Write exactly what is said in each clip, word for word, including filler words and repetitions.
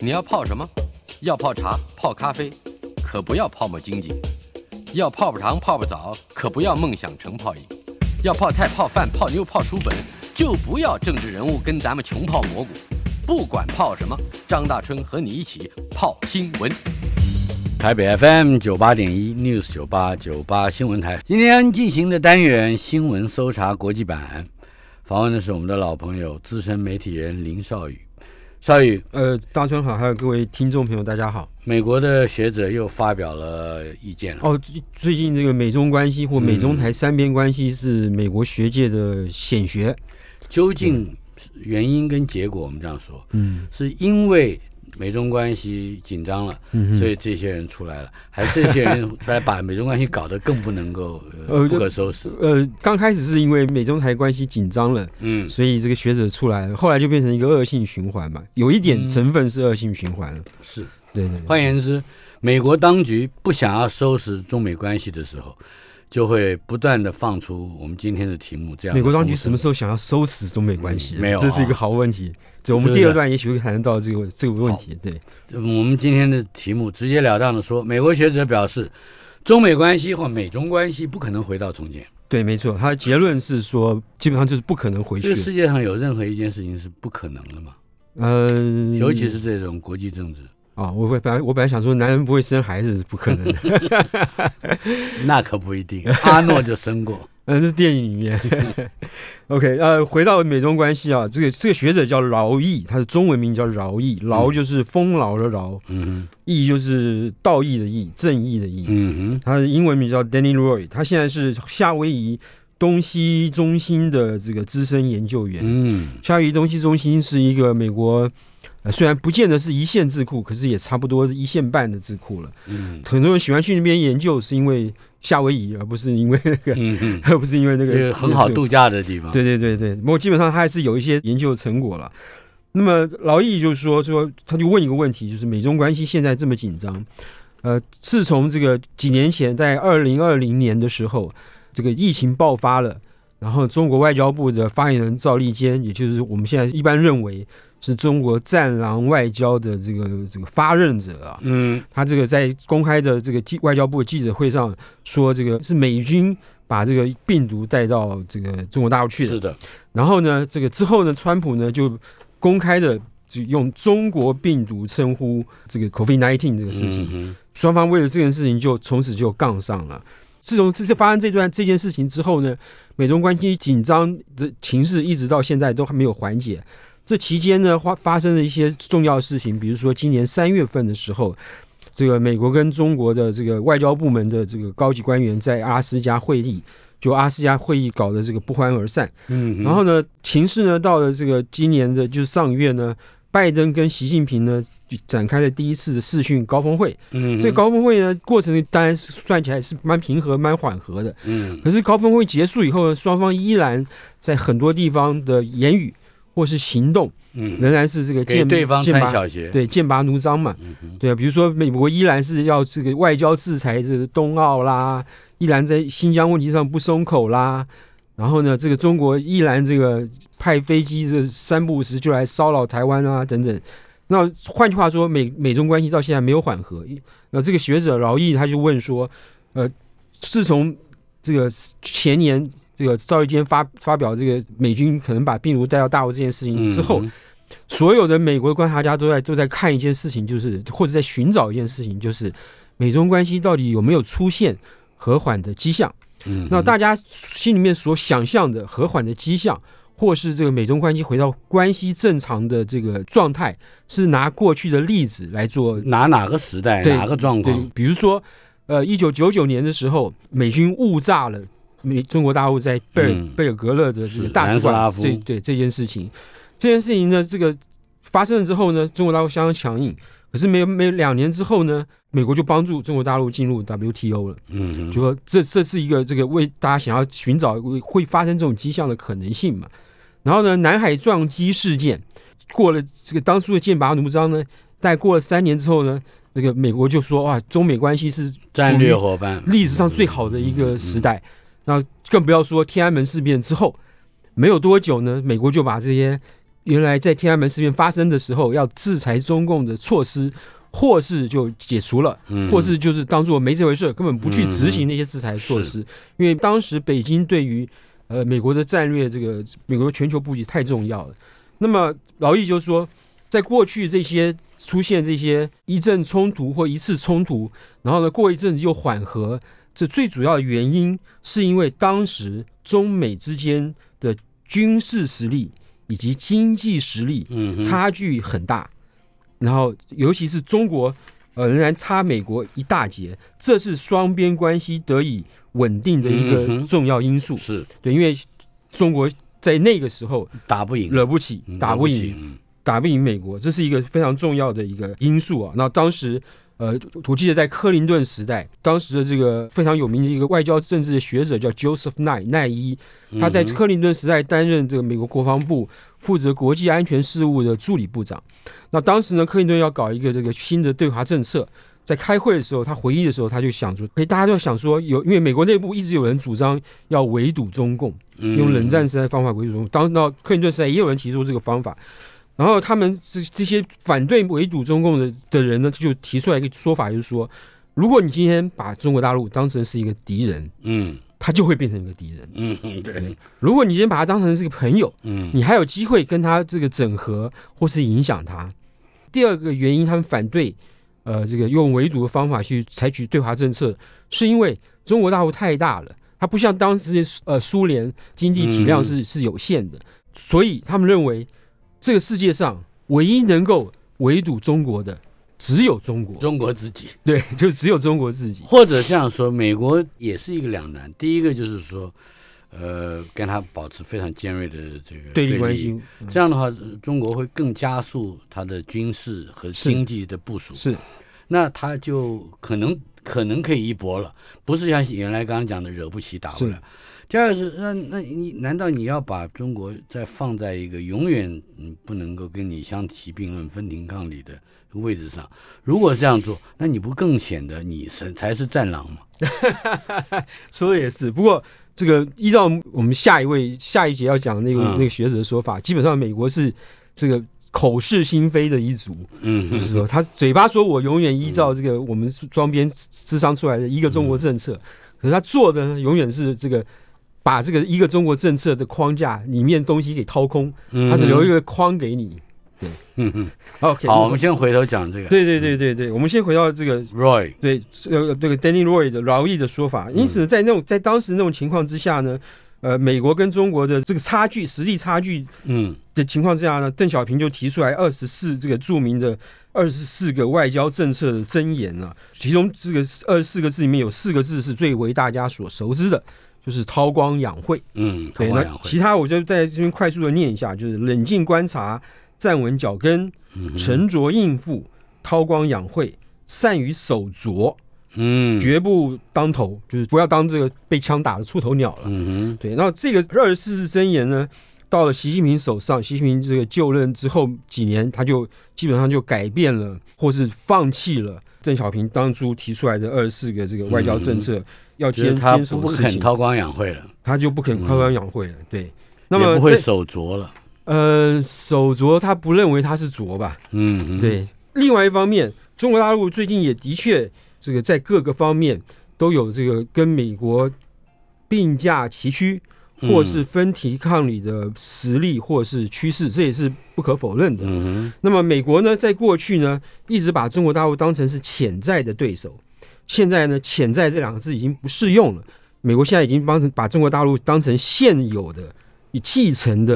你要泡什么？要泡茶、泡咖啡，可不要泡沫经济；要泡泡糖、泡泡澡，可不要梦想成泡影；要泡菜、泡饭、泡妞、泡书本，就不要政治人物跟咱们穷泡蘑菇。不管泡什么，张大春和你一起泡新闻。台北 F M 九八点一 News 九八九八新闻台，今天进行的单元新闻搜查国际版，访问的是我们的老朋友资深媒体人林少宇。少宇，呃，大春好，还有各位听众朋友，大家好。美国的学者又发表了意见了。哦，最近这个美中关系或美中台三边关系是美国学界的显学。嗯、究竟原因跟结果，我们这样说，嗯，是因为美中关系紧张了，嗯、所以这些人出来了，还这些人出来把美中关系搞得更不能够呃不可收拾。呃，刚开始是因为美中台关系紧张了，嗯，所以这个学者出来了，后来就变成一个恶性循环嘛，有一点成分是恶性循环了。嗯、是，对对。换言之，美国当局不想要收拾中美关系的时候，就会不断的放出我们今天的题目这样。美国当局什么时候想要收拾中美关系？嗯、没有、啊，这是一个好问题。就我们第二段也许会谈到这个这个问题。对，我们今天的题目直截了当的说，美国学者表示，中美关系或美中关系不可能回到从前。对，没错，他的结论是说，基本上就是不可能回去。这个世界上有任何一件事情是不可能的嘛？嗯、呃，尤其是这种国际政治。哦，我本来我本来想说，男人不会生孩子是不可能的，那可不一定。阿诺就生过，嗯，这是电影里面。OK， 呃，回到美中关系啊，这个这个学者叫饶毅，他的中文名叫饶毅，饶就是丰饶的饶，嗯，毅就是道义的义，正义的义，嗯哼，他的英文名叫 Denny Roy， 他现在是夏威夷东西中心的这个资深研究员，嗯，夏威夷东西中心是一个美国。虽然不见得是一线智库，可是也差不多一线半的智库了。嗯，很多人喜欢去那边研究，是因为夏威夷，而不是因为那个，嗯、而不是因为那个很好度假的地方。对对对对，不过基本上他还是有一些研究成果了。那么劳毅就说说，他就问一个问题，就是美中关系现在这么紧张，呃，自从这个几年前在二零二零年的时候，这个疫情爆发了，然后中国外交部的发言人赵立坚，也就是我们现在一般认为。是中国战狼外交的这个这个发任者啊，嗯，他这个在公开的这个外交部记者会上说，这个是美军把这个病毒带到这个中国大陆去的。是的。然后呢，这个之后呢，川普呢就公开的就用中国病毒称呼这个 COVID 十九 这个事情，嗯、双方为了这件事情就从此就杠上了。自从这次发生这段这件事情之后呢，美中关系紧张的情势一直到现在都还没有缓解。这期间呢，发生了一些重要的事情，比如说今年三月份的时候，这个美国跟中国的这个外交部门的这个高级官员在阿斯加会议，就阿斯加会议搞得这个不欢而散。嗯，然后呢，情势呢到了这个今年的就是上月呢，拜登跟习近平呢展开了第一次的视讯高峰会。嗯，这个高峰会呢过程当然算起来是蛮平和、蛮缓和的。嗯，可是高峰会结束以后呢，双方依然在很多地方的言语。或是行动，仍然是这个剑、嗯、给对方参小鞋，对，剑拔弩张嘛，嗯、对啊，比如说美国依然是要这个外交制裁这个冬奥啦，依然在新疆问题上不松口啦，然后呢，这个中国依然这个派飞机这三不五时就来骚扰台湾啊等等。那换句话说，美美中关系到现在没有缓和。那这个学者饶毅他就问说，呃，自从这个前年。这个赵立坚发发表这个美军可能把病毒带到大陆这件事情之后，嗯、所有的美国观察家都在都在看一件事情，就是或者在寻找一件事情，就是美中关系到底有没有出现和缓的迹象？嗯、那大家心里面所想象的和缓的迹象，或是这个美中关系回到关系正常的这个状态，是拿过去的例子来做拿哪个时代哪个状况？比如说，呃，一九九九年的时候，美军误炸了。中国大陆在贝尔、嗯、贝尔格勒的这个大使馆，这对这件事情，这件事情呢，这个发生了之后呢，中国大陆相当强硬。可是没有没有两年之后呢，美国就帮助中国大陆进入 W T O 了。嗯，就说这这是一个这个为大家想要寻找会发生这种迹象的可能性嘛。然后呢，南海撞击事件过了这个当初的剑拔弩张呢，大概过了三年之后呢。这个美国就说啊，中美关系是战略伙伴，历史上最好的一个时代。那更不要说天安门事变之后，没有多久呢，美国就把这些原来在天安门事变发生的时候要制裁中共的措施，或是就解除了，或是就是当作没这回事，根本不去执行那些制裁措施。嗯、因为当时北京对于呃美国的战略，这个美国全球布局太重要了。那么劳逸就说，在过去这些出现这些一阵冲突或一次冲突，然后呢过一阵子又缓和，这最主要的原因是因为当时中美之间的军事实力以及经济实力差距很大。嗯，然后尤其是中国、呃、仍然差美国一大截，这是双边关系得以稳定的一个重要因素。嗯，是对，因为中国在那个时候打不赢，惹不起，打不赢、嗯、打不赢美国，这是一个非常重要的一个因素啊。那当时呃，我记得在克林顿时代，当时的这个非常有名的一个外交政治的学者叫 Joseph Nye 奈伊，他在克林顿时代担任这个美国国防部负责国际安全事务的助理部长。那当时呢，克林顿要搞一个这个新的对华政策，在开会的时候，他回忆的时候，他就想说，大家都想说有，因为美国内部一直有人主张要围堵中共，用冷战时代方法围堵中共。当到克林顿时代也有人提出这个方法。然后他们这些反对围堵中共 的, 的人呢，就提出来一个说法，就是说，如果你今天把中国大陆当成是一个敌人，嗯，他就会变成一个敌人，嗯，对。对，如果你今天把他当成是一个朋友，嗯，你还有机会跟他这个整合或是影响他。第二个原因，他们反对，呃，这个用围堵的方法去采取对华政策，是因为中国大陆太大了，它不像当时呃苏联经济体量是、嗯、是有限的，所以他们认为，这个世界上唯一能够围堵中国的只有中国中国自己，对，就只有中国自己。或者这样说，美国也是一个两难，第一个就是说呃，跟他保持非常尖锐的这个对立关系，这样的话中国会更加速他的军事和经济的部署， 是, 是那他就可能可能可以一搏了，不是像原来刚刚讲的惹不起打不了。第二是，那那你难道你要把中国再放在一个永远不能够跟你相提并论、分庭抗礼的位置上？如果这样做，那你不更显得你是才是战狼吗？说的也是。不过，这个依照我们下一位下一节要讲那个、嗯、那个学者的说法，基本上美国是这个口是心非的一族，嗯，就是说他嘴巴说我永远依照这个我们双边磋商出来的一个中国政策，嗯、可是他做的呢，永远是这个。把这个一个中国政策的框架里面东西给掏空，他只留一个框给你。对，嗯嗯 ，OK。好，我们先回头讲这个。对对对对对，我们先回到这个 Roy， 对，呃，这个 Denny Roy 的劳逸的说法。因此，在那种在当时那种情况之下呢，呃，美国跟中国的这个差距、实力差距，嗯的情况之下呢，邓小平就提出来二十四这个著名的二十四个外交政策的箴言啊，其中这个二十四个字里面有四个字是最为大家所熟知的。就是韬光养晦，嗯，韬光养晦。其他我就在这边快速的念一下，就是冷静观察、站稳脚跟、沉着应付、韬光养晦、善于守拙，嗯，绝不当头，就是不要当这个被枪打的出头鸟了。嗯，对。那这个二十四字箴言呢，到了习近平手上，习近平这个就任之后几年，他就基本上就改变了，或是放弃了邓小平当初提出来的二十四个这个外交政策。嗯，要坚持，他不肯韬光养晦了，他就不肯韬光养晦了。嗯，对，那么也不会守拙了。呃，守拙他不认为他是拙吧？嗯，对。另外一方面，中国大陆最近也的确这个在各个方面都有这个跟美国并驾齐驱，或是分庭抗礼的实力或是趋势，这也是不可否认的。嗯，那么美国呢，在过去呢，一直把中国大陆当成是潜在的对手。现在呢，潜在这两个字已经不适用了。美国现在已经帮把中国大陆当成现有的、已继承的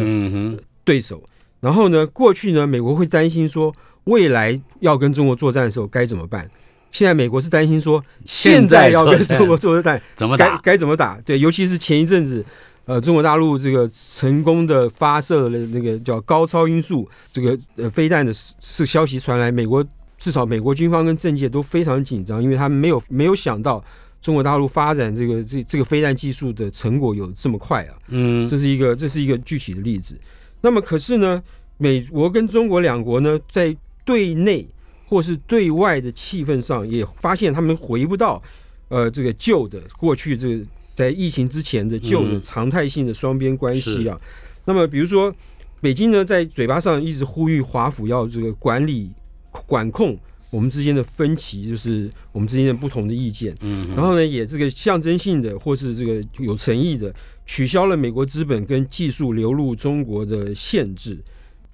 对手。嗯。然后呢，过去呢，美国会担心说未来要跟中国作战的时候该怎么办。现在美国是担心说现在要跟中国作战怎么打，该怎么打？对，尤其是前一阵子，呃，中国大陆这个成功的发射了那个叫高超音速这个呃飞弹的是消息传来，美国。至少美国军方跟政界都非常紧张，因为他们没有没有想到中国大陆发展这个这这个飞弹技术的成果有这么快啊！嗯，这是一个这是一个具体的例子。那么可是呢，美国跟中国两国呢，在对内或是对外的气氛上，也发现他们回不到呃这个旧的过去这个在疫情之前的旧的常态性的双边关系啊。嗯，那么比如说，北京呢在嘴巴上一直呼吁华府要这个管理管控我们之间的分歧，就是我们之间的不同的意见，嗯，然后呢也这个象征性的或是这个有诚意的取消了美国资本跟技术流入中国的限制。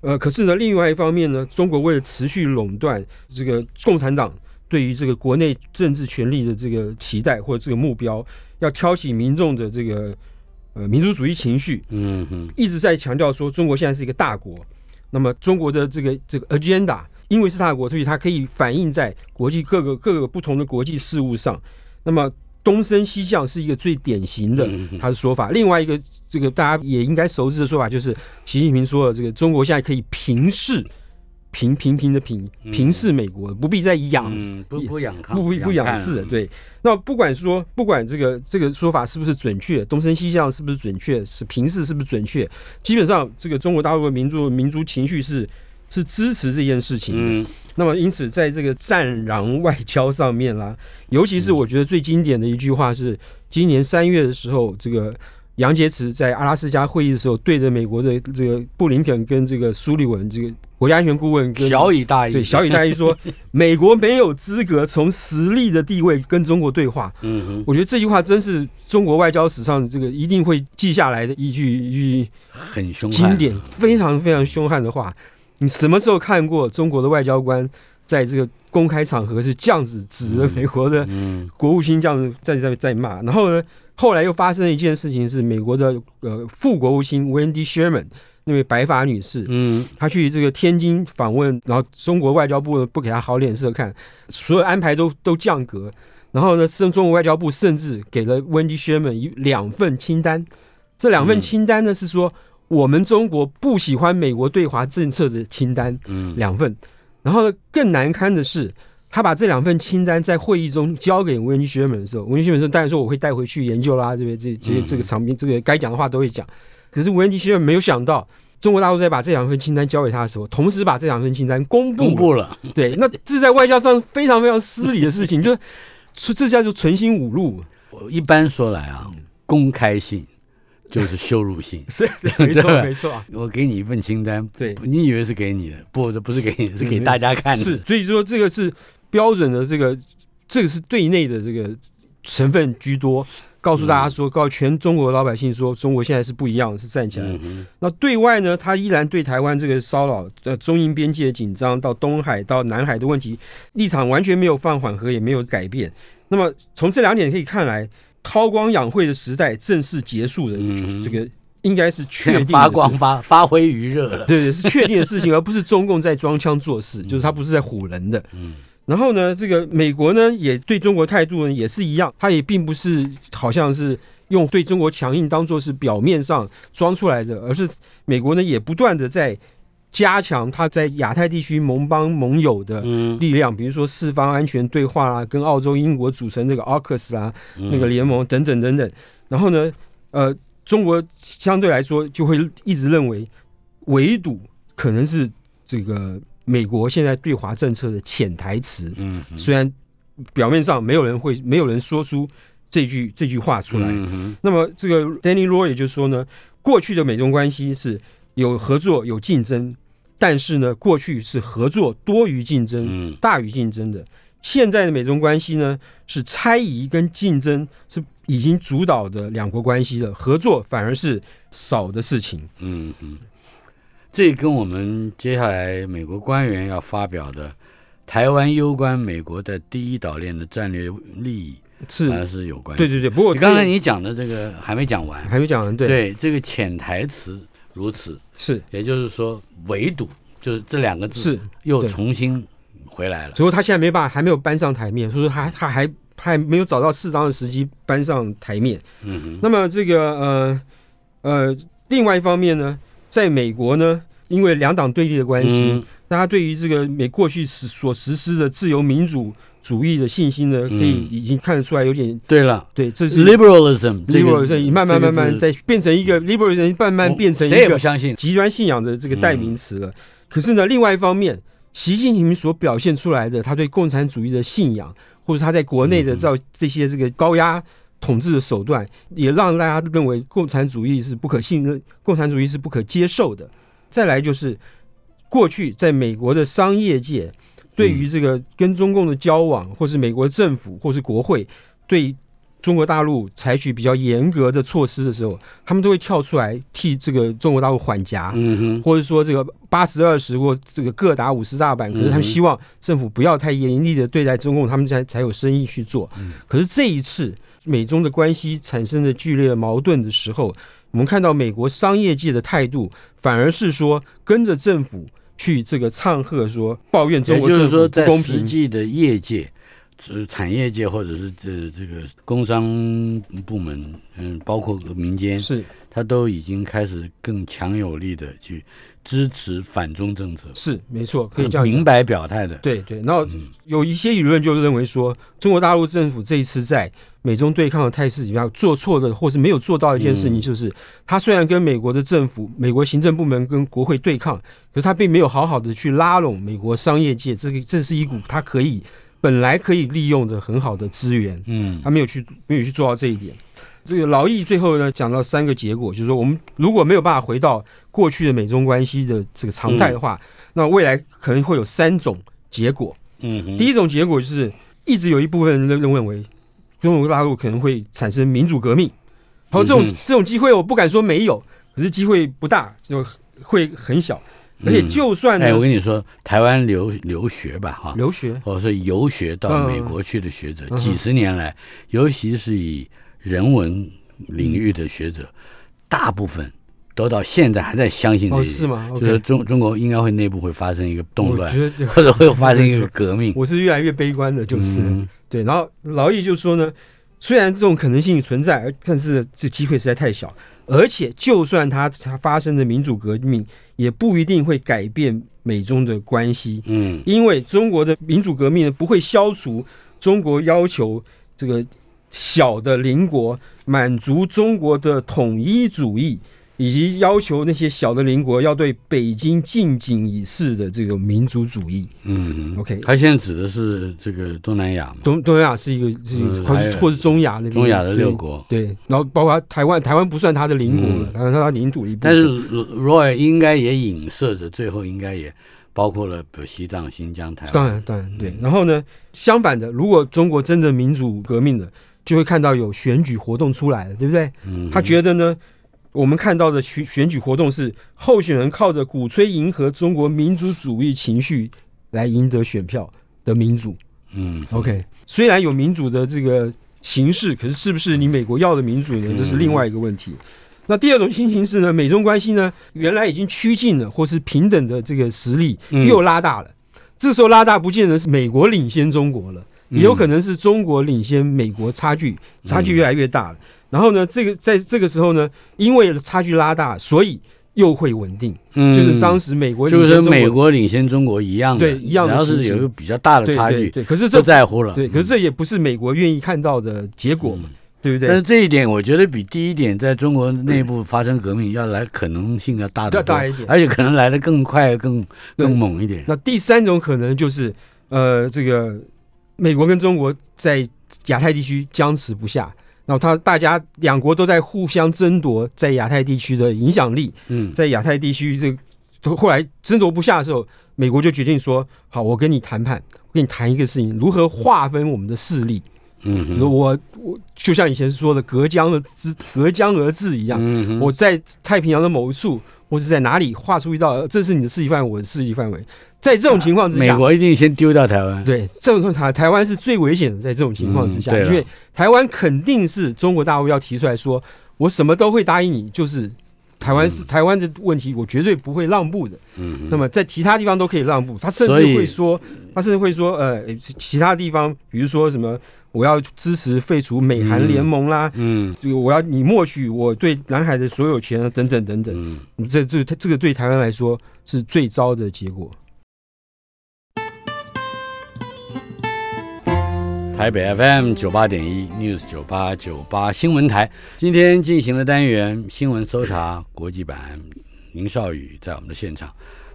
呃，可是呢另外一方面呢，中国为了持续垄断这个共产党对于这个国内政治权力的这个期待或这个目标，要挑起民众的这个呃民族主义情绪，嗯哼，一直在强调说中国现在是一个大国，那么中国的这个这个 agenda 因为是大国，所以它可以反映在国际各个各个不同的国际事务上。那么东升西降是一个最典型的他的说法，另外一个这个大家也应该熟知的说法就是习近平说的这个中国现在可以平视。平平平的平平视美国，不必再仰、嗯、不不仰看不不仰视，对。那不管说不管这个这个说法是不是准确，东升西降是不是准确，是平视是不是准确，基本上这个中国大陆的民族民族情绪是是支持这件事情的、嗯。那么因此在这个战狼外交上面啦，尤其是我觉得最经典的一句话是、嗯、今年三月的时候，这个杨洁篪在阿拉斯加会议的时候，对着美国的这个布林肯跟这个苏利文这个国家安全顾问跟小以大义，对小以大义说，美国没有资格从实力的地位跟中国对话。嗯哼，我觉得这句话真是中国外交史上这个一定会记下来的一句一句很凶经典、非常非常凶悍的话。你什么时候看过中国的外交官在这个公开场合是这样子指着美国的国务卿这样子在在在骂？然后呢，后来又发生了一件事情，是美国的呃副国务卿 Wendy Sherman。那位白发女士，嗯，她去这个天津访问，然后中国外交部不给她好脸色看，所有安排都都降格，然后呢，中国外交部甚至给了 Wendy Sherman 两份清单，这两份清单呢是说我们中国不喜欢美国对华政策的清单，嗯，两份，然后呢更难堪的是，他把这两份清单在会议中交给温尼学门的时候，温尼学门说：“当然说我会带回去研究啦，对不对？这这这个场面，这个该讲的话都会讲。”可是温尼学门没有想到，中国大陆在把这两份清单交给他的时候，同时把这两份清单公布了。公布了，对，那这在外交上非常非常失礼的事情，就这叫做存心侮辱。我一般说来啊，公开性就是羞辱性，是没错没错、啊。我给你一份清单，对，你以为是给你的，不，这不是给你的，是给大家看的。是，所以说这个是。标准的这个，这个是对内的这个成分居多，告诉大家说，告诉全中国老百姓说，中国现在是不一样，是站起来。嗯、那对外呢，他依然对台湾这个骚扰、呃中印边界紧张到东海到南海的问题立场完全没有放缓和，也没有改变。那么从这两点可以看来，韬光养晦的时代正式结束的这个。嗯应该是确定的发光发发挥余热了，对对，是确定的事情，而不是中共在装腔作势，就是他不是在唬人的。嗯，然后呢，这个美国呢也对中国态度呢也是一样，他也并不是好像是用对中国强硬当作是表面上装出来的，而是美国呢也不断的在加强他在亚太地区盟邦盟友的力量，比如说四方安全对话啦、啊，跟澳洲、英国组成那个 A U K U S 啦、啊，那个联盟等等等等。然后呢，呃。中国相对来说就会一直认为围堵可能是这个美国现在对华政策的潜台词，嗯，虽然表面上没有人会没有人说出这句这句话出来，嗯，那么这个 Denny Roy 也就说呢，过去的美中关系是有合作有竞争，但是呢过去是合作多于竞争，嗯，大于竞争的，现在的美中关系呢是猜疑跟竞争是已经主导的两国关系了，合作反而是少的事情。嗯嗯，这跟我们接下来美国官员要发表的台湾攸关美国的第一岛链的战略利益是还是有关系。对对对，不过刚才你讲的这个还没讲完，还没讲完，对对，这个潜台词如此是，也就是说围堵就是这两个字是又重新回来了，所以他现在没办法，还没有搬上台面，所以说他他还。还没有找到适当的时机搬上台面。嗯，那么这个呃呃，另外一方面呢，在美国呢，因为两党对立的关系，嗯，大家对于这个美过去所实施的自由民主主义的信心呢，可以已经看得出来有点。嗯，对了，对，这是 liberalism， liberalism 慢慢慢慢在变成一个 liberalism， 慢慢变成一个极端信仰的这个代名词了。嗯，可是呢，另外一方面，习近平所表现出来的他对共产主义的信仰。或者他在国内的这些这个高压统治的手段，也让大家认为共产主义是不可信任，共产主义是不可接受的。再来就是过去在美国的商业界对于这个跟中共的交往，或是美国政府或是国会对中国大陆采取比较严格的措施的时候，他们都会跳出来替这个中国大陆缓颊，嗯、或者说这个八十二十或这个各打五十大板。可是他们希望政府不要太严厉的对待中共，他们 才, 才有生意去做。可是这一次美中的关系产生了剧烈的矛盾的时候，我们看到美国商业界的态度反而是说跟着政府去这个唱和，说抱怨中国政府不公平。也就是说，在实际的业界。产业界或者是这这个工商部门，嗯，包括民间，是，他都已经开始更强有力的去支持反中政策，是没错，可以这样明白表态的，对对。然后有一些舆论就认为说，中国大陆政府这一次在美中对抗的态势里面做错的，或是没有做到一件事情，就是、嗯、他虽然跟美国的政府、美国行政部门跟国会对抗，可是他并没有好好的去拉拢美国商业界，这个正是一股他可以。本来可以利用的很好的资源，嗯，他没有去没有去做到这一点。这个劳逸最后呢讲到三个结果，就是说我们如果没有办法回到过去的美中关系的这个常态的话，嗯、那未来可能会有三种结果。嗯，第一种结果就是一直有一部分人认为中国大陆可能会产生民主革命，然后这种、嗯、这种机会我不敢说没有，可是机会不大，就会很小。而且就算、嗯哎、我跟你说，台湾 留, 留学吧哈，留学或者说游学到美国去的学者、嗯、几十年来、嗯、尤其是以人文领域的学者、嗯、大部分都到现在还在相信这些、哦、是吗、okay、就是中中国应该会内部会发生一个动乱，或者会发生一个革命。我是越来越悲观的，就是、嗯、对。然后劳逸就说呢，虽然这种可能性存在，但是这机会实在太小，而且就算它发生的民主革命也不一定会改变美中的关系，嗯，因为中国的民主革命不会消除中国要求这个小的邻国满足中国的统一主义，以及要求那些小的邻国要对北京进警以示的这个民族主义。嗯 ，OK， 他现在指的是这个东南亚嘛？东东南亚是一个，是一个嗯、或是中亚那边，中亚的六国，对。对，然后包括台湾，台湾不算他的邻国了，台湾是他领土一部分。但是 Roy 应该也影射着，最后应该也包括了比如西藏、新疆、台湾。当然，当然对、嗯。然后呢，相反的，如果中国真的民主革命了，就会看到有选举活动出来了，对不对？嗯、他觉得呢？我们看到的选举活动是候选人靠着鼓吹迎合中国民族主义情绪来赢得选票的民主。嗯 ，OK， 虽然有民主的这个形式，可是是不是你美国要的民主呢？这是另外一个问题。嗯、那第二种情形是呢，美中关系呢原来已经趋近了或是平等的这个实力又拉大了，嗯、这时候拉大不见得是美国领先中国了，也有可能是中国领先美国，差距差距越来越大了。嗯然后呢，这个在这个时候呢，因为差距拉大，所以又会稳定。嗯，就是当时美国领先中国，就是美国领先中国一样的，对一样的，只要是有一个比较大的差距，对对对，可是这不在乎了。对，可是这也不是美国愿意看到的结果嘛，嗯、对不对？但是这一点，我觉得比第一点在中国内部发生革命要来可能性要大得多，大一点，而且可能来得更快、更更猛一点。那第三种可能就是，呃，这个美国跟中国在亚太地区僵持不下。然后他大家两国都在互相争夺在亚太地区的影响力，嗯，在亚太地区这个后来争夺不下的时候，美国就决定说，好，我跟你谈判，我跟你谈一个事情，如何划分我们的势力。嗯，就是、我我就像以前说的隔江而治隔江而治一样，嗯，我在太平洋的某一处，或是在哪里划出一道，这是你的势力范围，我的势力范围。在这种情况之下，啊、美国一定先丢掉台湾。对，这种台台湾是最危险的，在这种情况之下，嗯、因为台湾肯定是中国大陆要提出来说，我什么都会答应你，就是台湾是、嗯、台湾的问题，我绝对不会让步的。嗯，那么在其他地方都可以让步，他甚至会说，他甚至会说，呃，其他地方，比如说什么，我要支持废除美韩联盟啦，嗯，这、嗯、个我要你默许我对南海的所有权啊，等等等等。嗯，这这这个对台湾来说是最糟的结果。台北 F M 九八点一 News 九八九八新闻台，今天进行了单元新闻搜查国际版，林少宇在我们的现场。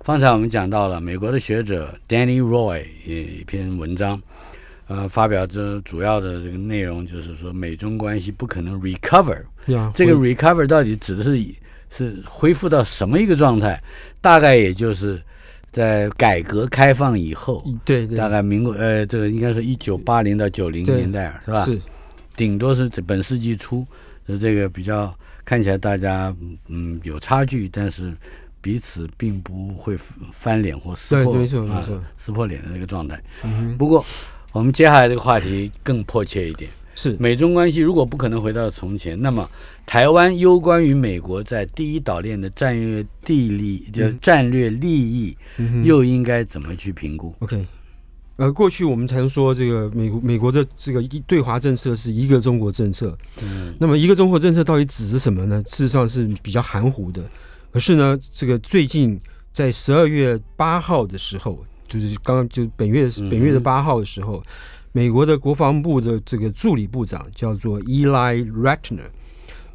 方才我们讲到了美国的学者 Denny Roy 一篇文章，呃，发表这主要的这个内容就是说，美中关系不可能 recover。Yeah, 这个 recover 到底指的是是恢复到什么一个状态？大概也就是在改革开放以后，对对，大概民国呃，这个应该是一九八零到九零年代是吧？是，顶多是本世纪初，这个比较看起来大家嗯有差距，但是彼此并不会翻脸或撕破，对，没错没错、啊，撕破脸的这个状态。嗯、不过我们接下来这个话题更迫切一点。是美中关系如果不可能回到从前，那么台湾攸关于美国在第一岛链的战略地利、嗯、战略利益、嗯、又应该怎么去评估 ？OK， 呃，过去我们常说这个美国美国的这个对华政策是一个中国政策，嗯，那么一个中国政策到底指的什么呢？事实上是比较含糊的。可是呢，这个最近在十二月八号的时候，就是刚刚就本月本月的八号的时候。嗯，美国的国防部的这个助理部长叫做 Eli Ratner，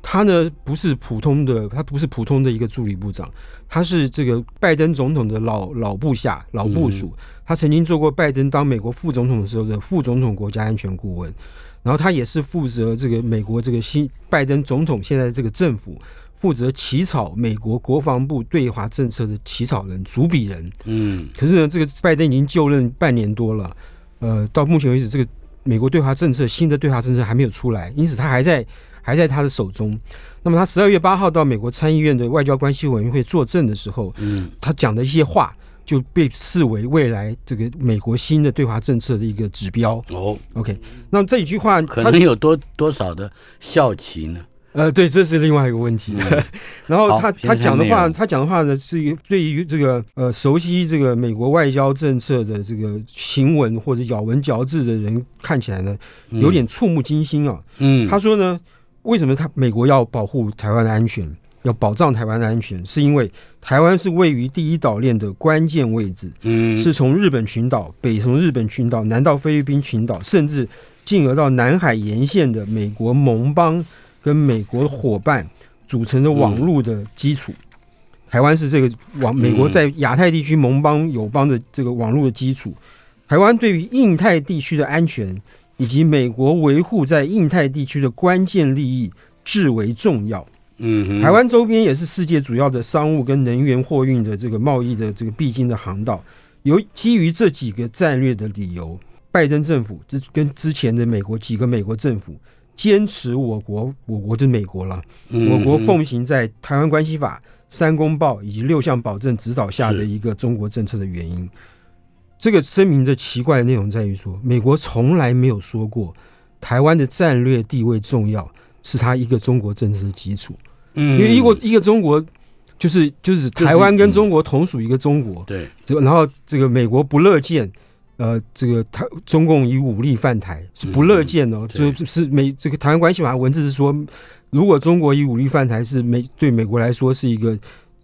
他呢不是普通的，他不是普通的一个助理部长，他是这个拜登总统的老老部下、老部属，他曾经做过拜登当美国副总统的时候的副总统国家安全顾问，然后他也是负责这个美国这个新拜登总统现在这个政府负责起草美国国防部对华政策的起草人、主笔人。嗯，可是呢，这个拜登已经就任半年多了。呃，到目前为止，这个美国对华政策新的对华政策还没有出来，因此他还在还在他的手中。那么他十二月八号到美国参议院的外交关系委员会作证的时候，嗯，他讲的一些话就被视为未来这个美国新的对华政策的一个指标。哦 ，OK， 那么这一句话可能有多多少的效期呢？呃，对，这是另外一个问题。嗯、然后他他讲的话，他讲的话呢，是对于这个呃熟悉这个美国外交政策的这个行文或者咬文嚼字的人看起来呢，有点触目惊心啊。嗯，他说呢，为什么他美国要保护台湾的安全，要保障台湾的安全，是因为台湾是位于第一岛链的关键位置，嗯，是从日本群岛北从日本群岛南到菲律宾群岛，甚至进而到南海沿线的美国盟邦。跟美国的伙伴组成的网络的基础，嗯、台湾是这个网美国在亚太地区盟邦友邦的这个网络的基础。台湾对于印太地区的安全以及美国维护在印太地区的关键利益至为重要。嗯，台湾周边也是世界主要的商务跟能源货运的这个贸易的这个必经的航道。由基于这几个战略的理由，拜登政府跟之前的美国几个美国政府。坚持我国，我国就是美国了。我国奉行在《台湾关系法》、三公报以及六项保证指导下的一个中国政策的原因。这个声明的奇怪的内容在于说，美国从来没有说过台湾的战略地位重要是它一个中国政策的基础。嗯，因为一个一个中国就是就是台湾跟中国同属一个中国。对、就是嗯，然后这个美国不乐见。呃，这个台中共以武力犯台是不乐见哦，嗯、就是美这个台湾关系法文字是说，如果中国以武力犯台是美对美国来说是一个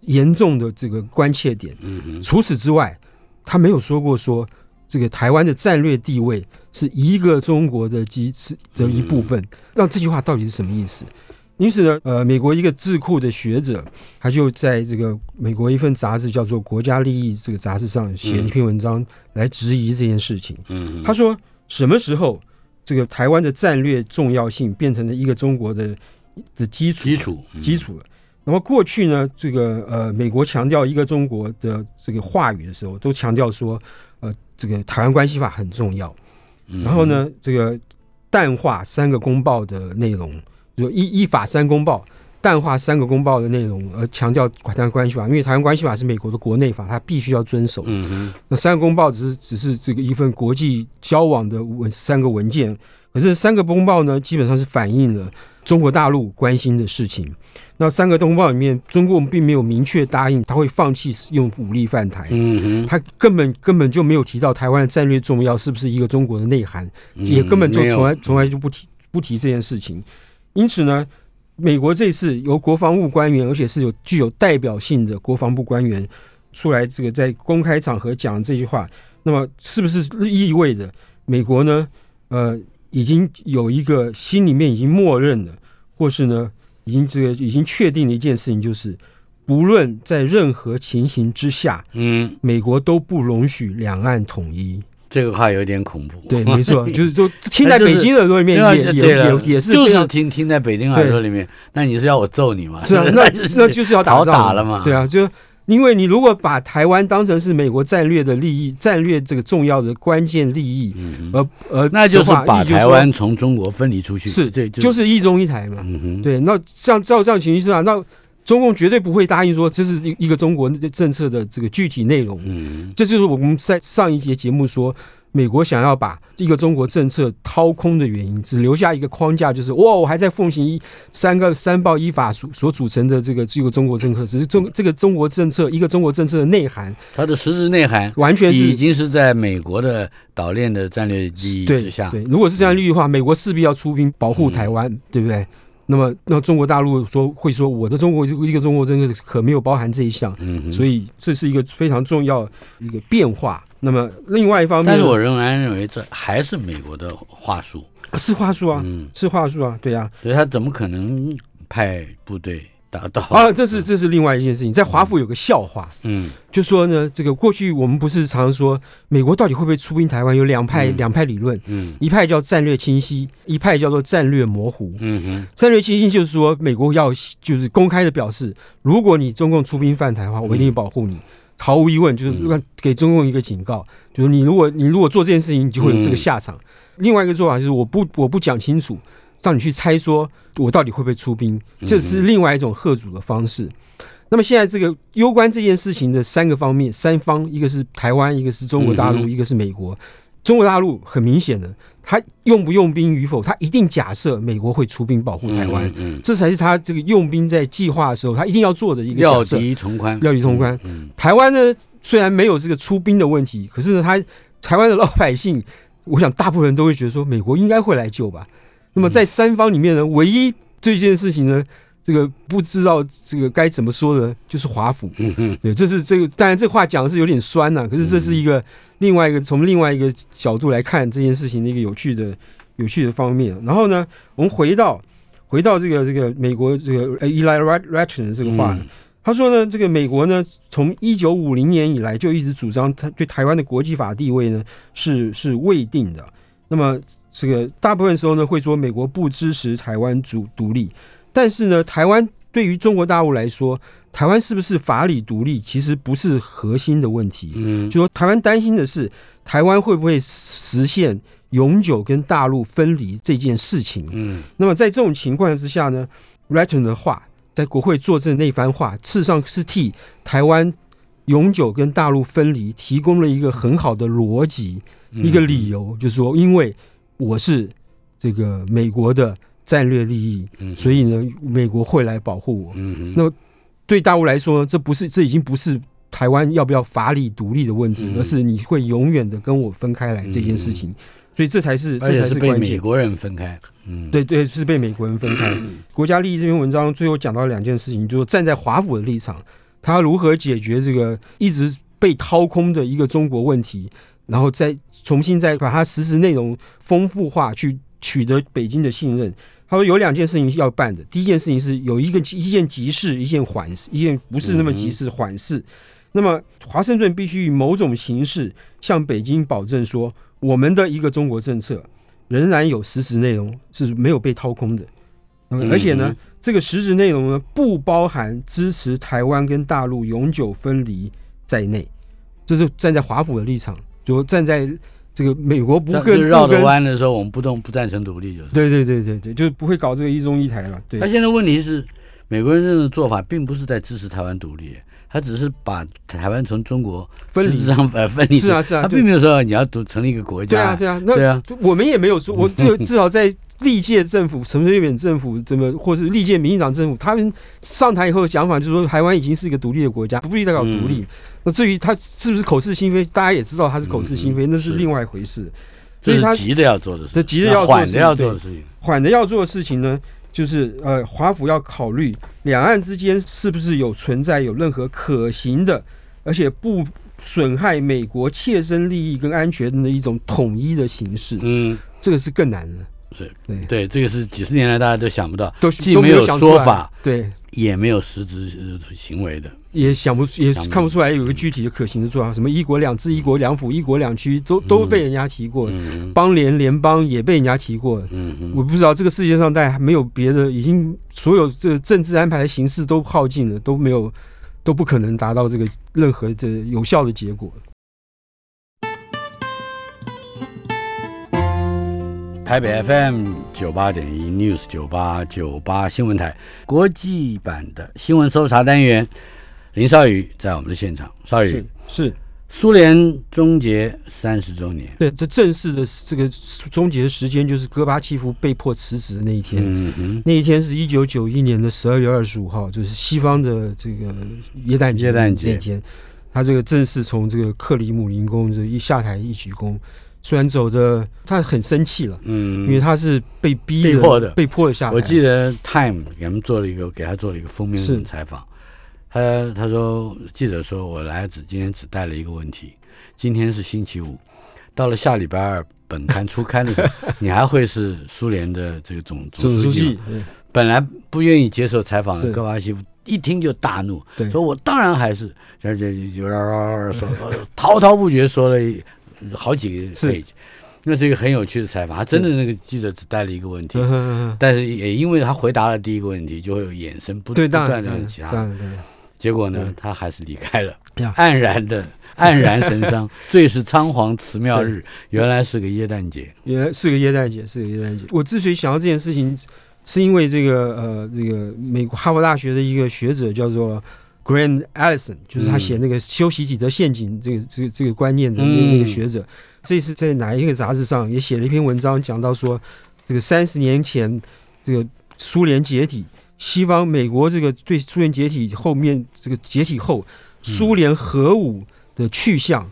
严重的这个关切点。嗯、除此之外，他没有说过说这个台湾的战略地位是一个中国的基的一部分。那、嗯、这句话到底是什么意思？因此呢，呃，美国一个智库的学者，他就在这个美国一份杂志叫做《国家利益》这个杂志上写一篇文章来质疑这件事情。嗯，他说什么时候这个台湾的战略重要性变成了一个中国的的基础基础、嗯、基础了？那么过去呢，这个呃，美国强调一个中国的这个话语的时候，都强调说，呃，这个《台湾关系法》很重要。然后呢，这个淡化三个公报的内容。就一一法三公报淡化三个公报的内容，而强调台湾关系法，因为台湾关系法是美国的国内法，它必须要遵守。嗯、那三个公报只是只是这个一份国际交往的文三个文件，可是三个公报呢，基本上是反映了中国大陆关心的事情。那三个公报里面，中共并没有明确答应他会放弃用武力犯台，嗯、他根本根本就没有提到台湾的战略重要是不是一个中国的内涵，嗯、也根本就从来从来就不提不提这件事情。因此呢，美国这次由国防部官员，而且是有具有代表性的国防部官员出来，这个在公开场合讲这句话，那么是不是意味着美国呢，呃，已经有一个心里面已经默认了，或是呢，已经这个已经确定的一件事情，就是不论在任何情形之下，嗯，美国都不容许两岸统一。这个话有点恐怖。对，没错，就是就听在北京耳朵里面也、就是、也 也, 也是就是听听在北京耳朵里面，那你是要我揍你吗？是啊，那那就是要打仗打了嘛。对啊，就因为你如果把台湾当成是美国战略的利益、战略这个重要的关键利益，嗯、而而那就是把台湾从中国分离出去，是，对，就是、就是一中一台嘛。嗯、对，那像照这样情形之下，那中共绝对不会答应说这是一个中国政策的这个具体内容。嗯，这就是我们在上一节节目说，美国想要把一个中国政策掏空的原因，只留下一个框架，就是哇，我还在奉行三个三报一法所组成的这个这个中国政策，只是中这个中国政策一个中国政策的内涵，它的实质内涵完全是已经是在美国的岛链的战略利益之下。对，对，如果是这样利益的话，美国势必要出兵保护台湾，嗯、对不对？那么，那中国大陆说会说我的中国一个中国政策可没有包含这一项，嗯，所以这是一个非常重要一个变化。那么另外一方面，但是我仍然认为这还是美国的话术，是话术啊，嗯，是话术啊，对啊，所以他怎么可能派部队打到啊？这是这是另外一件事情，在华府有个笑话，嗯，就说呢，这个过去我们不是常说美国到底会不会出兵台湾，有两派、嗯、两派理论，嗯，一派叫战略清晰，一派叫做战略模糊。嗯哼，战略清晰就是说美国要就是公开的表示，如果你中共出兵犯台的话，我一定保护你。嗯，毫无疑问，就是给中共一个警告，就是你如果你如果做这件事情，你就会有这个下场。嗯、另外一个做法就是我不我不讲清楚，让你去猜说我到底会不会出兵，这是另外一种吓阻的方式。嗯、那么现在这个攸关这件事情的三个方面，三方，一个是台湾，一个是中国大陆，嗯、一个是美国。中国大陆很明显的，他用不用兵与否，他一定假设美国会出兵保护台湾，嗯嗯、这才是他这个用兵在计划的时候他一定要做的一个假设。料敌从宽，料敌从宽。嗯嗯、台湾呢虽然没有这个出兵的问题，可是呢，他台湾的老百姓，我想大部分人都会觉得说美国应该会来救吧。那么在三方里面呢，唯一这件事情呢，这个不知道这个该怎么说的，就是华府。嗯，对，这是这个，当然这话讲的是有点酸呐、啊，可是这是一个另外一个从另外一个角度来看这件事情的一个有趣的、有趣的方面。然后呢，我们回到回到这个这个美国这个 Eli Ratner 的这个话，嗯、他说呢，这个美国呢，从一九五零年以来就一直主张他对台湾的国际法地位呢是是未定的。那么这个大部分时候呢，会说美国不支持台湾主独立。但是呢，台湾对于中国大陆来说，台湾是不是法理独立，其实不是核心的问题。嗯，就说台湾担心的是，台湾会不会实现永久跟大陆分离这件事情。嗯，那么在这种情况之下呢 ，Ratner 的话在国会作证那番话，事实上是替台湾永久跟大陆分离提供了一个很好的逻辑，嗯、一个理由，就是说，因为我是这个美国的战略利益，所以呢，美国会来保护我。嗯、那么对大陆来说，这不是，这已经不是台湾要不要法理独立的问题，嗯、而是你会永远的跟我分开来这件事情。嗯、所以这才是，这才是关键。而且是被美国人分开。嗯，对对，是被美国人分开。嗯、国家利益这篇文章最后讲到两件事情，就是站在华府的立场，他如何解决这个一直被掏空的一个中国问题，然后再重新再把它实质内容丰富化，去取得北京的信任。他说有两件事情要办的，第一件事情是有一个一件急事，一件缓事，一件不是那么急事，缓事。那么华盛顿必须以某种形式向北京保证说，我们的一个中国政策仍然有实质内容，是没有被掏空的。嗯、而且呢，这个实质内容呢，不包含支持台湾跟大陆永久分离在内。这是站在华府的立场，就站在这个美国不跟绕着弯的时候，我们不动不赞成独立，就是对对对对对，就是不会搞这个一中一台了。对，他现在问题是，美国人这种做法并不是在支持台湾独立，他只是把台湾从中国分离上呃分离。是啊是啊，他并没有说你要独成立一个国家。对啊对啊，对啊，我们也没有说，我就至少在历届政府、陈水扁政府怎么，或是历届民进党政府，他们上台以后的讲法就是说，台湾已经是一个独立的国家，不必再搞独立。嗯那至于他是不是口是心非，大家也知道他是口是心非，嗯、那是另外一回事。所以他这是急着要做的事情，急着要做的事情，缓着要做的事情。缓着要做的事情呢，就是呃，华府要考虑两岸之间是不是有存在有任何可行的，而且不损害美国切身利益跟安全的一种统一的形式。嗯，这个是更难的。对对，这个是几十年来大家都想不到，都既没有说法，对，也没有实质行为的，也想不也看不出来有一个具体的可行的做法。什么一国两制、一国两府、一国两区，都都被人家提过。嗯、邦联、联邦也被人家提过。嗯、我不知道这个世界上大概没有别的，已经所有这政治安排的形式都耗尽了，都没有，都不可能达到这个任何的有效的结果。台北 F M 九八点一 News 九八九八新闻台国际版的新闻搜查单元，林少宇在我们的现场。少宇，是苏联终结三十周年，对，这正式的这个终结的时间就是戈巴契夫被迫辞职的那一天。嗯嗯，那一天是一九九一年的十二月二十五号，就是西方的这个耶诞节。耶诞节那天，他这个正式从这个克里姆林宫这一下台一鞠躬。虽然走的他很生气了，嗯，因为他是被逼着被迫的被迫下来。我记得 Time 给他们做了一个给他做了一个封面的采访，他他说记者说我来只今天只带了一个问题，今天是星期五，到了下礼拜二本刊出刊的时候，你还会是苏联的这个总总书记？本来不愿意接受采访的戈巴契夫一听就大怒，说我当然还是，这这就说滔滔不绝说了。好几个 page， 那是一个很有趣的采访。他真的那个记者只带了一个问题，但是也因为他回答了第一个问题，就会有衍生不断的其他。结果呢，他还是离开了，黯然的黯然神伤。最是仓皇辞庙日，原来是个耶诞节，原来是个耶诞节，是个耶诞节。我之所以想到这件事情，是因为这个呃，这个美国哈佛大学的一个学者叫做Grand Allison， 就是他写那个修昔底德陷阱这个这个这个观念的那个学者，嗯、这次在哪一个杂志上也写了一篇文章，讲到说，这个三十年前这个苏联解体，西方美国这个对苏联解体后面这个解体后，苏联核武的去向，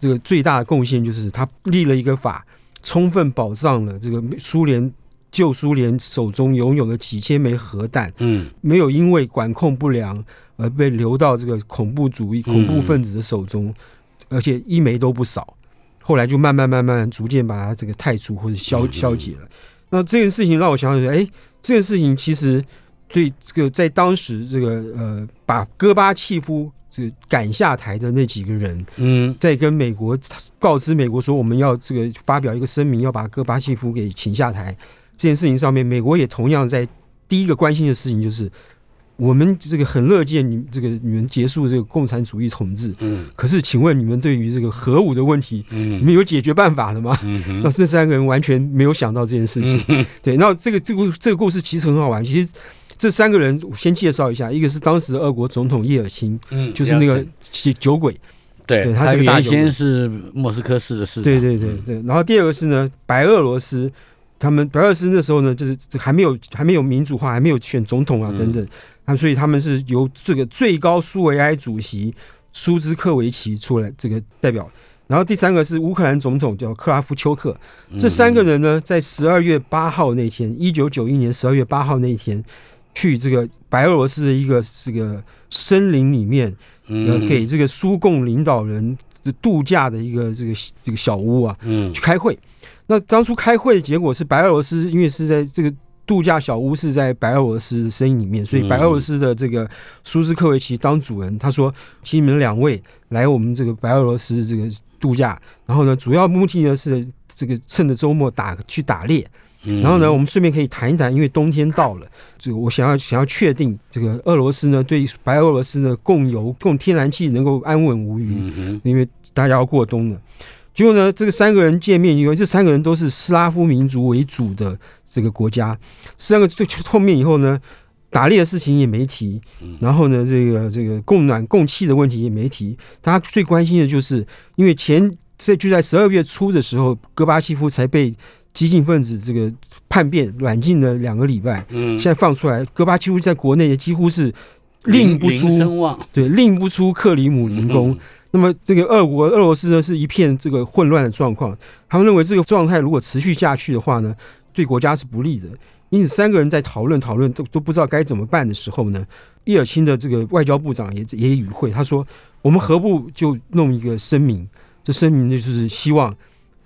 这个最大的贡献就是他立了一个法，充分保障了这个苏联。旧苏联手中拥有了几千枚核弹，嗯，没有因为管控不良而被流到这个恐怖主义、恐怖分子的手中，嗯、而且一枚都不少。后来就慢慢、慢慢、逐渐把它这个汰除或者消消解了。嗯、那这件事情让我想起，哎，这件事情其实对这个在当时这个呃，把戈巴契夫这赶下台的那几个人，嗯，在跟美国告知美国说，我们要这个发表一个声明，要把戈巴契夫给请下台。这件事情上面，美国也同样在第一个关心的事情就是，我们这个很乐见你这个你们结束这个共产主义统治，嗯，可是请问你们对于这个核武的问题，嗯，你们有解决办法了吗？嗯，那这三个人完全没有想到这件事情。嗯、对，那这个这个这个故事其实很好玩。其实这三个人我先介绍一下，一个是当时的俄国总统叶尔钦，嗯，就是那个酒鬼。对， 对，他是个大酒鬼，他原先是莫斯科市的市长。对对对对。然后第二个是呢，白俄罗斯。他们白俄罗斯那时候呢，就是还没有还没有民主化，还没有选总统啊等等，他、嗯、所以他们是由这个最高苏维埃主席苏兹科维奇出来这个代表。然后第三个是乌克兰总统叫克拉夫丘克。这三个人呢，在十二月八号那天，一九九一年十二月八号那天，去这个白俄罗斯的一个这个森林里面，呃，给这个苏共领导人度假的一个这个这个小屋啊，嗯，去开会。那当初开会的结果是，白俄罗斯因为是在这个度假小屋是在白俄罗斯的森林里面，所以白俄罗斯的这个苏斯科维奇当主人，他说：“请你们两位来我们这个白俄罗斯这个度假，然后呢，主要目的呢是这个趁着周末打去打猎，然后呢，我们顺便可以谈一谈，因为冬天到了，这个我想要想要确定这个俄罗斯呢对白俄罗斯的供油供天然气能够安稳无虞，因为大家要过冬了。”结果呢，这个三个人见面，因为这三个人都是斯拉夫民族为主的这个国家，三个最后面以后呢，打猎的事情也没提，然后呢，这个这个供暖供气的问题也没提，大家最关心的就是，因为前这就在十二月初的时候，戈巴契夫才被激进分子这个叛变软禁了两个礼拜，嗯，现在放出来，戈巴契夫在国内也几乎是令不出，对，令不出克里姆林宫。嗯，那么这个俄国俄罗斯呢是一片这个混乱的状况，他们认为这个状态如果持续下去的话呢，对国家是不利的。因此三个人在讨论讨论都都不知道该怎么办的时候呢，叶尔钦的这个外交部长也也与会，他说我们何不就弄一个声明，这声明就是希望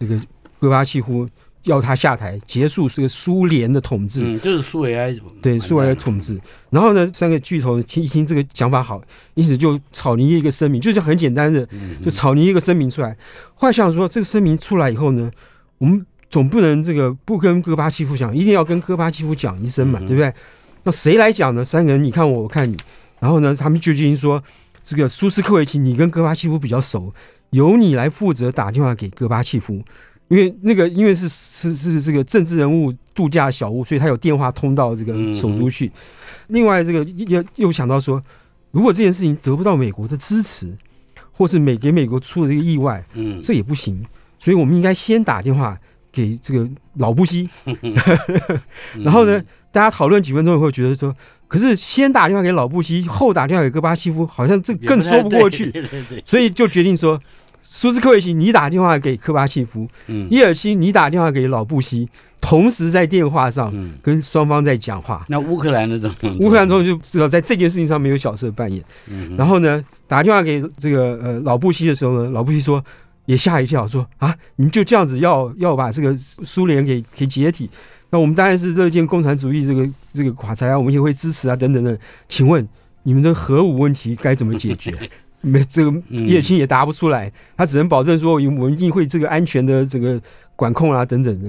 这个戈巴契夫要他下台，结束这个苏联的统治，嗯，就是苏维埃，对，苏维埃统治。然后呢，三个巨头一听这个想法好，因此就草拟一个声明，就是很简单的，就草拟一个声明出来。后来想说，这个声明出来以后呢，我们总不能这个不跟戈巴契夫讲，一定要跟戈巴契夫讲一声嘛，对不对？那谁来讲呢？三个人，你看我，我看你。然后呢，他们就决定说，这个苏斯克维奇，你跟戈巴契夫比较熟，由你来负责打电话给戈巴契夫。因为那个，因为是是是这个政治人物度假的小屋，所以他有电话通到这个首都去。嗯嗯另外，这个又又想到说，如果这件事情得不到美国的支持，或是美给美国出了这个意外，嗯，这也不行。所以我们应该先打电话给这个老布希，然后呢，大家讨论几分钟以后，觉得说，可是先打电话给老布希，后打电话给戈巴契夫，好像这更说不过去，对对对对所以就决定说。苏斯克维奇，你打电话给科巴契夫；叶尔钦，你打电话给老布希，同时在电话上跟双方在讲话。嗯、那乌克兰的总统，乌克兰总统就知道在这件事情上没有角色扮演。嗯、然后呢，打电话给这个呃老布希的时候呢，老布希说也吓一跳，说啊，你们就这样子要要把这个苏联给给解体？那我们当然是热见共产主义这个这个垮台啊，我们也会支持啊，等等等。请问你们的核武问题该怎么解决？没这个叶青也答不出来、嗯，他只能保证说我们一定会这个安全的这个管控啊等等的。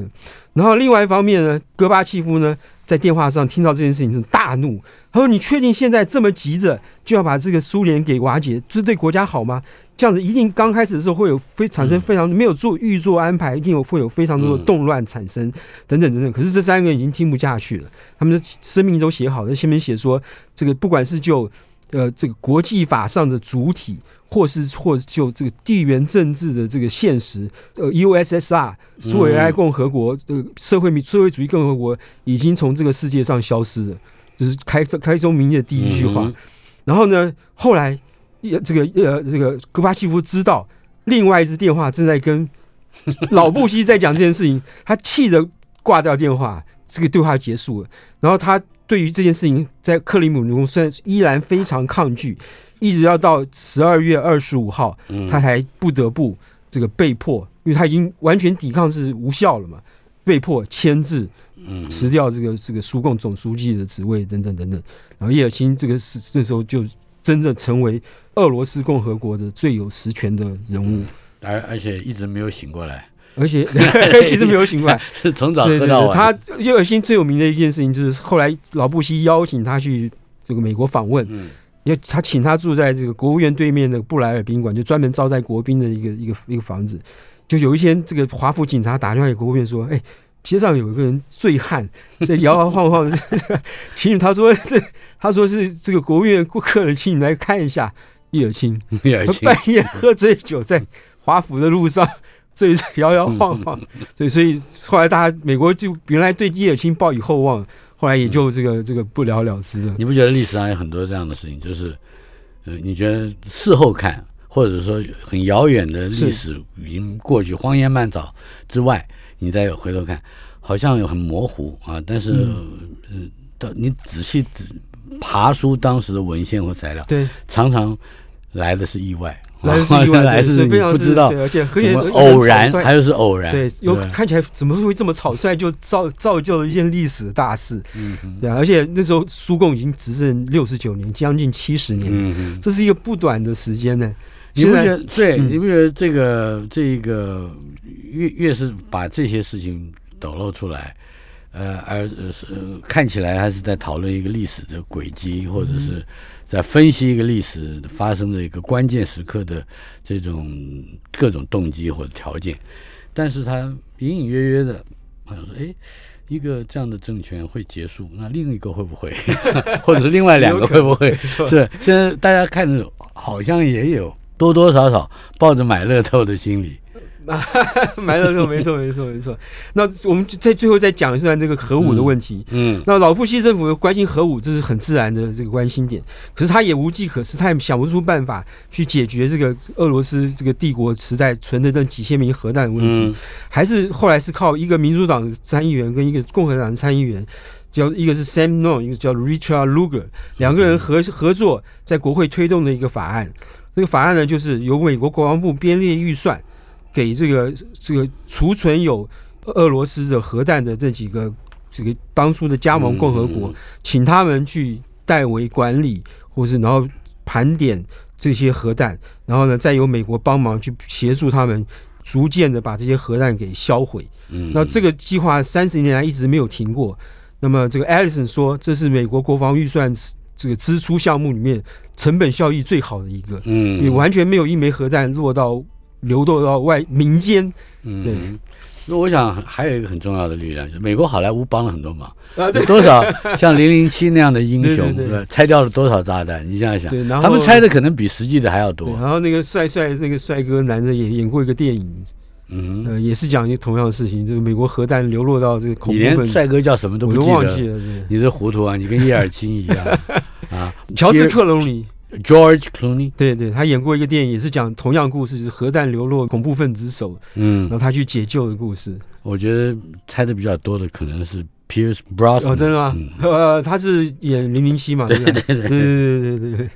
然后另外一方面呢，戈巴契夫呢在电话上听到这件事情是大怒，他说：“你确定现在这么急着就要把这个苏联给瓦解，这对国家好吗？这样子一定刚开始的时候会有非产生非常没有做预做安排，一定有会有非常多的动乱产生、嗯、等等等等。可是这三个人已经听不下去了，他们的声明都写好了，下面写说这个不管是就。”呃，这个国际法上的主体，或是或就这个地缘政治的这个现实，呃 ，U S S R 苏维埃共和国的、呃、社会民社会主义共和国已经从这个世界上消失了，这、就是开开宗明义的第一句话。嗯、然后呢，后来这个呃这个戈巴契夫知道另外一支电话正在跟老布希在讲这件事情，他气得挂掉电话，这个对话结束了。然后他。对于这件事情，在克里姆林宫虽然依然非常抗拒，一直要到十二月二十五号，他才不得不这个被迫，因为他已经完全抵抗是无效了嘛，被迫签字，辞掉这个这个苏共总书记的职位等等等等。然后叶尔钦这个这时候就真正成为俄罗斯共和国的最有实权的人物，而而且一直没有醒过来。而且其实没有醒过来，是从早喝到晚。他叶尔钦最有名的一件事情就是后来老布希邀请他去这个美国访问，因为他请他住在这个国务院对面的布莱尔宾馆，就专门招待国宾的一个一个一个房子。就有一天，这个华府警察打电话给国务院说：“哎，街上有一个人醉汉，在摇摇晃晃。”请他说是，他说是这个国务院顾客人，请你来看一下叶尔钦。叶尔钦半夜喝醉酒，在华府的路上。所以摇摇晃晃，对，所以后来大家美国就原来对叶尔钦抱以厚望，后来也就这个这个不了了之了。你不觉得历史上有很多这样的事情，就是呃，你觉得事后看，或者说很遥远的历史已经过去、荒烟漫草之外，你再回头看，好像有很模糊啊，但是、嗯呃、你仔细爬书当时的文献或材料，对，常常来的是意外。来是意外，来是你不知道，而且偶然，还有是偶然，对，有看起来怎么会这么草率就造造就了一件历史大事，嗯，对、啊、而且那时候苏共已经执政六十九年，将近七十年，嗯，这是一个不短的时间呢。你不觉得？对，嗯、你不觉得这个这个越越是把这些事情抖露出来，呃，而呃看起来还是在讨论一个历史的轨迹，或者是。嗯在分析一个历史发生的一个关键时刻的这种各种动机或者条件，但是他隐隐约约的好像说，哎，一个这样的政权会结束，那另一个会不会，或者是另外两个会不会？是现在大家看着好像也有多多少少抱着买乐透的心理。买乐透，没错，没错，没错。那我们在最后再讲一下这个核武的问题。嗯，嗯那老布希政府关心核武，这是很自然的这个关心点。可是他也无计可施，他也想不出办法去解决这个俄罗斯这个帝国时代存的那几千名核弹的问题。嗯、还是后来是靠一个民主党参议员跟一个共和党参议员，叫一个是 Sam Nunn， 一个叫 Richard Lugar， 两个人合合作在国会推动的一个法案。这个法案呢，就是由美国国防部编列预算。给这个这个储存有俄罗斯的核弹的这几个这个当初的加盟共和国，嗯嗯、请他们去代为管理，或是然后盘点这些核弹，然后呢再由美国帮忙去协助他们逐渐的把这些核弹给销毁。嗯，那这个计划三十年来一直没有停过。那么这个 Allison 说，这是美国国防预算这个支出项目里面成本效益最好的一个，嗯，也完全没有一枚核弹落到流动到外民间，嗯。那我想还有一个很重要的力量，美国好莱坞帮了很多忙，啊、有多少像零零七那样的英雄，对对对，拆掉了多少炸弹？你想想，他们拆的可能比实际的还要多。然后那个帅帅那个帅哥男的也演过一个电影。嗯、呃，也是讲一同样的事情，这个美国核弹流落到这个恐怖本，你连帅哥叫什么都不记得，我都忘记了，你是糊涂啊，你跟叶尔钦一样啊。乔治·克隆尼 ，George Clooney， 对对，他演过一个电影，也是讲同样故事，就是核弹流落恐怖分子手，嗯，然后他去解救的故事。我觉得猜的比较多的可能是 Pierce Brosnan， 哦，真的吗？嗯、呃，他是演零零七嘛，对对对对对对对。